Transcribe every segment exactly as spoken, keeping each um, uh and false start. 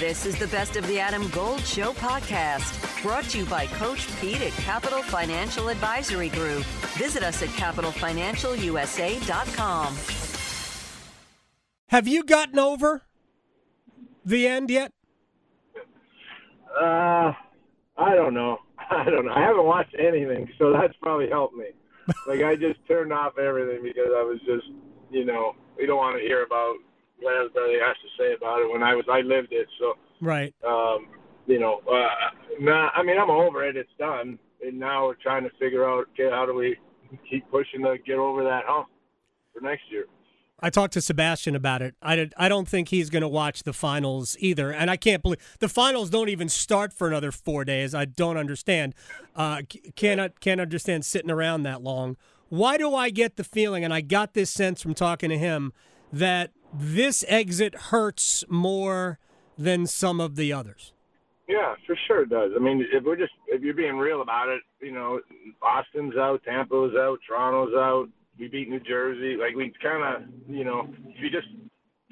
This is the Best of the Adam Gold Show podcast, brought to you by Coach Pete at Capital Financial Advisory Group. Visit us at capital financial u s a dot com. Have you gotten over the end yet? Uh, I don't know. I don't know. I haven't watched anything, so that's probably helped me. Like, I just turned off everything because I was just, you know, we don't want to hear about what everybody has to say about it when I was, I lived it. So, right. Um, you know, uh, nah, I mean, I'm over it. It's done. And now we're trying to figure out, okay, how do we keep pushing to get over that hump for next year? I talked to Sebastian about it. I, did, I don't think he's going to watch the finals either. And I can't believe the finals don't even start for another four days. I don't understand. Uh, cannot, can't understand sitting around that long. Why do I get the feeling, and I got this sense from talking to him, that this exit hurts more than some of the others? Yeah, for sure it does. I mean, if we're just if you're being real about it, you know, Boston's out, Tampa's out, Toronto's out. We beat New Jersey. Like, we kind of, you know, if you just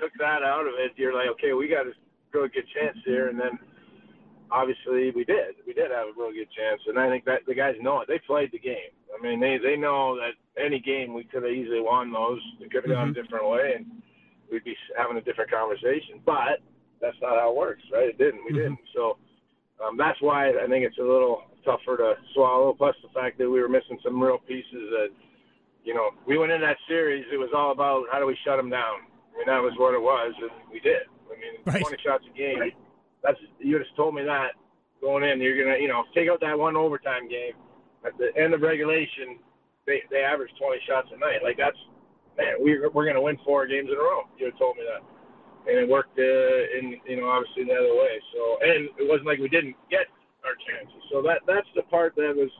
took that out of it, you're like, okay, we got a real good chance here. And then, obviously, we did. We did have a real good chance. And I think that the guys know it. They played the game. I mean, they, they know that any game we could have easily won those. It could have gone mm-hmm. a different way, and we'd be having a different conversation. But that's not how it works, right? It didn't. We mm-hmm. didn't. So um, that's why I think it's a little tougher to swallow, plus the fact that we were missing some real pieces that, you know, we went in that series, it was all about how do we shut them down. I mean, that was what it was, and we did. I mean, right. twenty shots a game. Right. That's you just told me that going in. You're going to, you know, take out that one overtime game. At the end of regulation, they, they averaged twenty shots a night. Like, that's, man, we're, we're going to win four games in a row. You told me that. And it worked, uh, in, you know, obviously the other way. So, and it wasn't like we didn't get our chances. So that that's the part that was,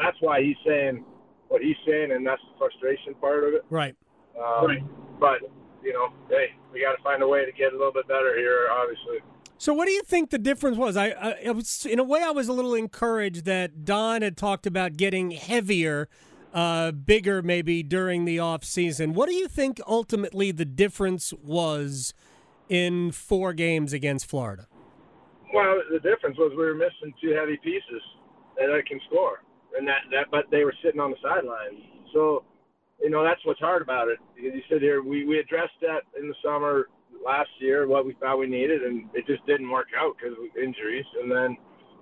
that's why he's saying what he's saying, and that's the frustration part of it. Right. Um, right. But, you know, hey, we got to find a way to get a little bit better here, obviously. So what do you think the difference was? I, I it was, in a way, I was a little encouraged that Don had talked about getting heavier, uh, bigger maybe during the off season. What do you think ultimately the difference was in four games against Florida? Well, the difference was we were missing two heavy pieces that can score. And that, that, but they were sitting on the sidelines. So, you know, that's what's hard about it. Because you sit here, we, we addressed that in the summer last year, what we thought we needed, and it just didn't work out because of injuries. And then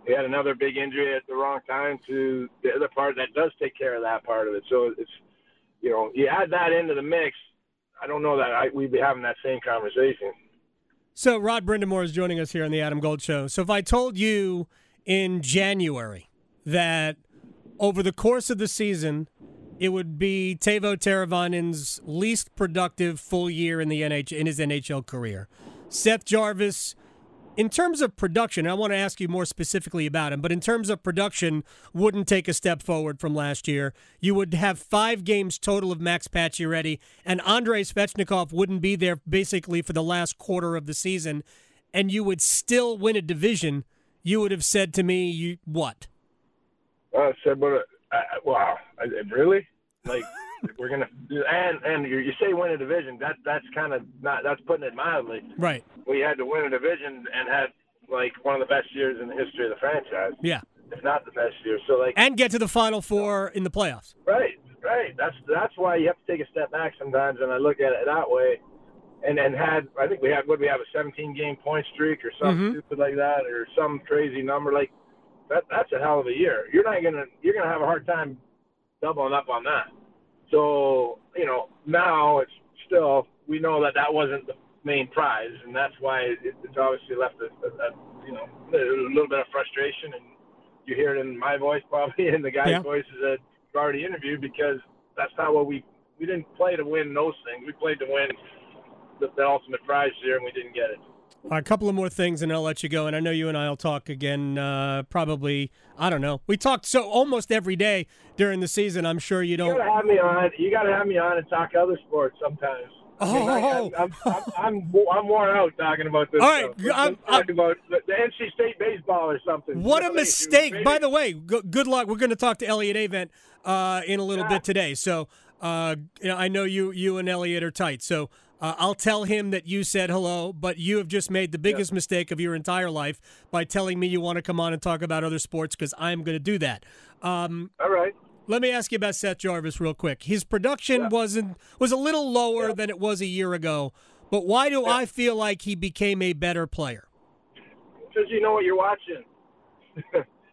we had another big injury at the wrong time to the other part that does take care of that part of it. So it's, you know, you add that into the mix, I don't know that I, we'd be having that same conversation. So Rod Brindamore is joining us here on the Adam Gold Show. So if I told you in January that over the course of the season, it would be Teuvo Teravainen's least productive full year in the N H in his N H L career. Seth Jarvis, in terms of production, I want to ask you more specifically about him, but in terms of production, wouldn't take a step forward from last year. You would have five games total of Max Pacioretty, and Andrei Svechnikov wouldn't be there basically for the last quarter of the season, and you would still win a division. You would have said to me, "You what?" I said, but, uh, wow, I, really? Like, we're going to – and and you say win a division. That That's kind of not – that's putting it mildly. Right. We had to win a division and had, like, one of the best years in the history of the franchise. Yeah. If not the best year. So, like – and get to the Final Four in the playoffs. Right, right. That's that's why you have to take a step back sometimes, and I look at it that way. And and had – I think we had – what, we have a seventeen-game point streak or something mm-hmm. stupid like that or some crazy number like – That, that's a hell of a year. You're not gonna you're gonna have a hard time doubling up on that. So you know now it's still we know that that wasn't the main prize, and that's why it, it's obviously left a, a, a you know a little bit of frustration, and you hear it in my voice probably and the guys' yeah. voices that you've already interviewed because that's not what we we didn't play to win those things. We played to win the, the ultimate prize here, and we didn't get it. Right, a couple of more things, and I'll let you go. And I know you and I will talk again uh, probably, I don't know. We talked so almost every day during the season. I'm sure you don't. You got to have me on. You got to have me on and talk other sports sometimes. Oh. I mean, I, I'm, I'm, I'm, I'm worn out talking about this. All right. I'm, I'm, about the N C State baseball or something. What you know, a mistake. Maybe. By the way, go, good luck. We're going to talk to Elliott Avent uh, in a little yeah. bit today. So uh, you know, I know you, you and Elliott are tight. So Uh, I'll tell him that you said hello, but you have just made the biggest yeah. mistake of your entire life by telling me you want to come on and talk about other sports, because I'm going to do that. Um, All right. Let me ask you about Seth Jarvis real quick. His production yeah. wasn't was a little lower yeah. than it was a year ago, but why do yeah. I feel like he became a better player? Because you know what you're watching.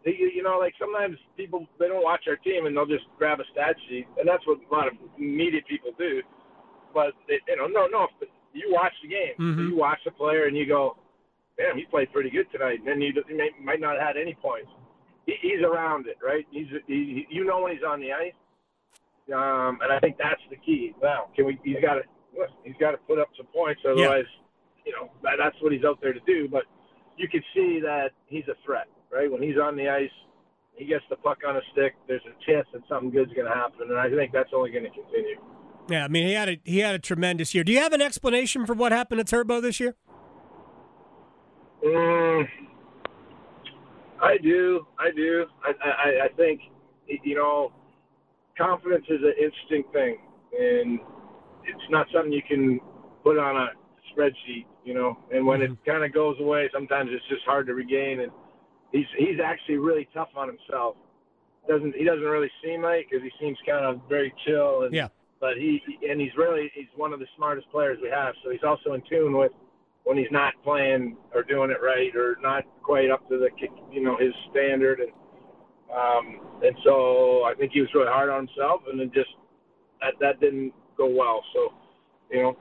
You know, like sometimes people, they don't watch our team and they'll just grab a stat sheet, and that's what a lot of media people do. But, they, you know, no, no, you watch the game. Mm-hmm. You watch the player and you go, damn, he played pretty good tonight. And then you may, might not have had any points. He, he's around it, right? He's, he, you know when he's on the ice. Um, and I think that's the key. Now, can we? He's got to he's got to put up some points. Otherwise, yeah. you know, that, that's what he's out there to do. But you can see that he's a threat, right? When he's on the ice, he gets the puck on a stick. There's a chance that something good's going to happen. And I think that's only going to continue. Yeah, I mean, he had a he had a tremendous year. Do you have an explanation for what happened to Turbo this year? Um, I do, I do. I, I, I think, you know, confidence is an interesting thing, and it's not something you can put on a spreadsheet, you know. And when mm-hmm. it kind of goes away, sometimes it's just hard to regain. And he's he's actually really tough on himself. Doesn't he doesn't really seem like, because he seems kind of very chill and yeah. But he and he's really he's one of the smartest players we have. So he's also in tune with when he's not playing or doing it right or not quite up to the you know his standard. And um, and so I think he was really hard on himself, and then just that that didn't go well. So you know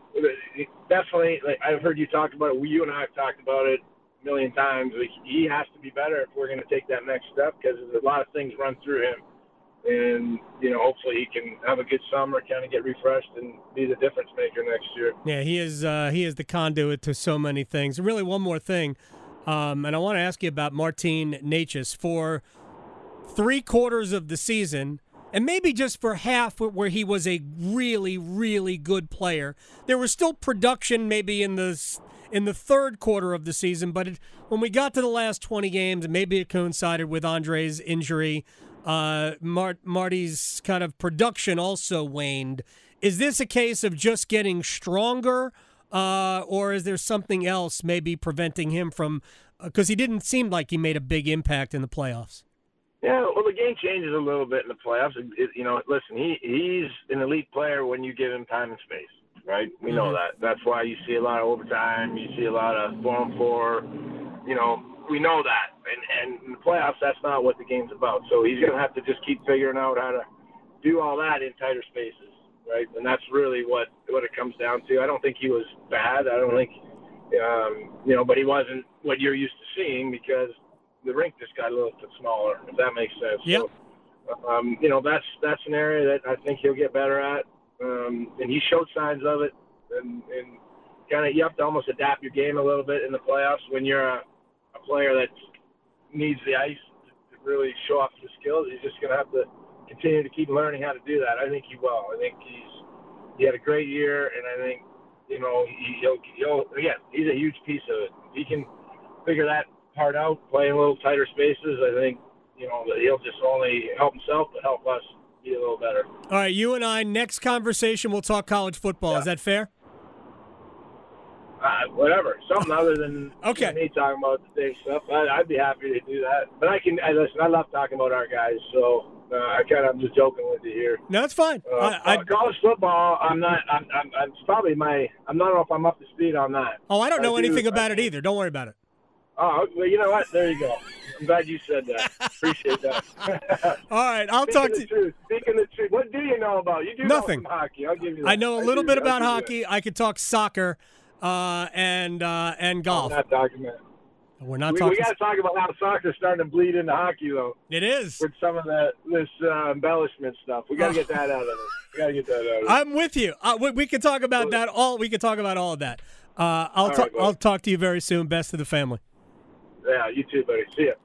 definitely, like I've heard you talk about it. You and I have talked about it a million times. Like, he has to be better if we're going to take that next step, because there's a lot of things run through him. And, you know, hopefully he can have a good summer, kind of get refreshed, and be the difference maker next year. Yeah, he is uh, he is the conduit to so many things. Really, one more thing, um, and I want to ask you about Martin Natchez. For three quarters of the season, and maybe just for half where he was a really, really good player, there was still production maybe in the in the third quarter of the season, but it, when we got to the last twenty games, maybe it coincided with Andrei's injury, Uh, Mart- Marty's kind of production also waned. Is this a case of just getting stronger, uh, or is there something else maybe preventing him from? Because uh, he didn't seem like he made a big impact in the playoffs. Yeah, well, the game changes a little bit in the playoffs. It, it, you know, listen, he he's an elite player when you give him time and space, right? We mm-hmm. know that. That's why you see a lot of overtime. You see a lot of four on four. You know. We know that, and, and in the playoffs, that's not what the game's about. So he's going to have to just keep figuring out how to do all that in tighter spaces, right? And that's really what, what it comes down to. I don't think he was bad. I don't think, um, you know, but he wasn't what you're used to seeing, because the rink just got a little bit smaller, if that makes sense. Yep. So, um, you know, that's that's an area that I think he'll get better at, um, and he showed signs of it. And, and kind of you have to almost adapt your game a little bit in the playoffs when you're a a player that needs the ice to really show off his skills. He's just going to have to continue to keep learning how to do that. I think he will. I think he's he had a great year, and I think, you know, he'll, he'll – yeah, he's a huge piece of it. If he can figure that part out, play in a little tighter spaces, I think, you know, he'll just only help himself but help us be a little better. All right, you and I, next conversation, we'll talk college football. Yeah. Is that fair? Uh, whatever, something other than okay. me talking about the same stuff. I, I'd be happy to do that. But I can I, listen. I love talking about our guys, so uh, I kind of I'm just joking with you here. No, it's fine. Uh, I, I, college football, I'm not. I'm, I'm, I'm probably my. I'm not know if I'm up to speed on that. Oh, I don't know I anything do, about I, it either. Don't worry about it. Oh, well, you know what? There you go. I'm glad you said that. Appreciate that. All right, I'll Speaking talk to you. Speaking the truth, what do you know about? You do nothing. Know some hockey. I'll give you. That. I know a little bit that. about hockey. I could talk soccer. Uh, and uh, and golf. I'm not talking about it. We're not we, talking. We got to talk about how soccer's starting to bleed into hockey, though. It is with some of that this uh, embellishment stuff. We got to get that out of it. We got to get that out of it. I'm with you. Uh, we, we can talk about that all. We can talk about all of that. Uh, I'll talk. Right, I'll talk to you very soon. Best of the family. Yeah, you too, buddy. See ya.